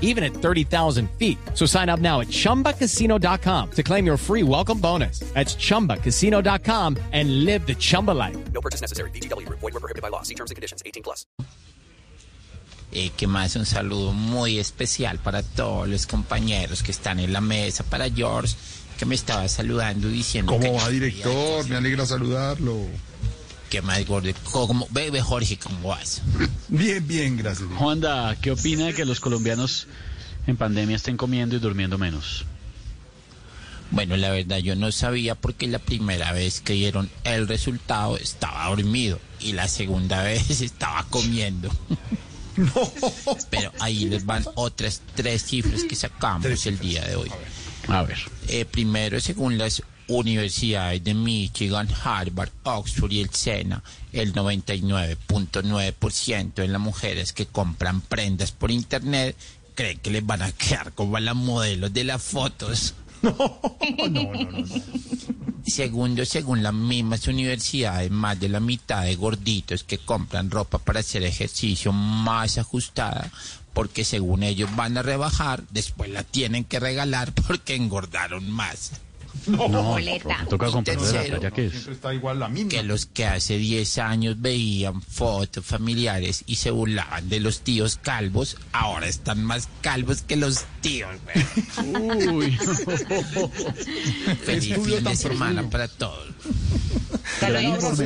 even at 30,000 feet. So sign up now at ChumbaCasino.com to claim your free welcome bonus. That's ChumbaCasino.com and live the Chumba life. No purchase necessary. VGW Group. Void where prohibited by law. See terms and conditions. 18+. ¿Qué más? Un saludo muy especial para todos los compañeros que están en la mesa, para George, que me estaba saludando diciendo... ¿Cómo va, director? Me alegra saludarlo. ¿Qué más, gordo? Bebe Jorge, ¿cómo vas? Bien, bien, gracias. Juanda, ¿qué opina de que los colombianos en pandemia estén comiendo y durmiendo menos? Bueno, la verdad yo no sabía porque la primera vez que dieron el resultado estaba dormido y la segunda vez estaba comiendo. No. Pero ahí les van otras tres cifras que sacamos el día de hoy. A ver. Primero, según las universidades de Michigan, Harvard, Oxford y el SENA, el 99.9% de las mujeres que compran prendas por internet creen que les van a quedar como a las modelos de las fotos. No. Segundo, según las mismas universidades, más de la mitad de gorditos que compran ropa para hacer ejercicio más ajustada, porque según ellos van a rebajar, después la tienen que regalar porque engordaron más. No, me toca comprar la talla que es. Siempre está igual la misma. Que los que hace 10 años veían fotos familiares y se burlaban de los tíos calvos, ahora están más calvos que los tíos. Uy. Feliz fin de semana para todos. Gracias,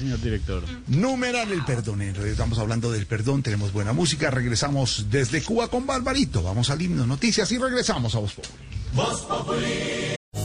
señor director. Numeral el perdonero. Estamos hablando del perdón, tenemos buena música. Regresamos desde Cuba con Barbarito. Vamos al himno, noticias y regresamos a Voz Populi. Voz Populi.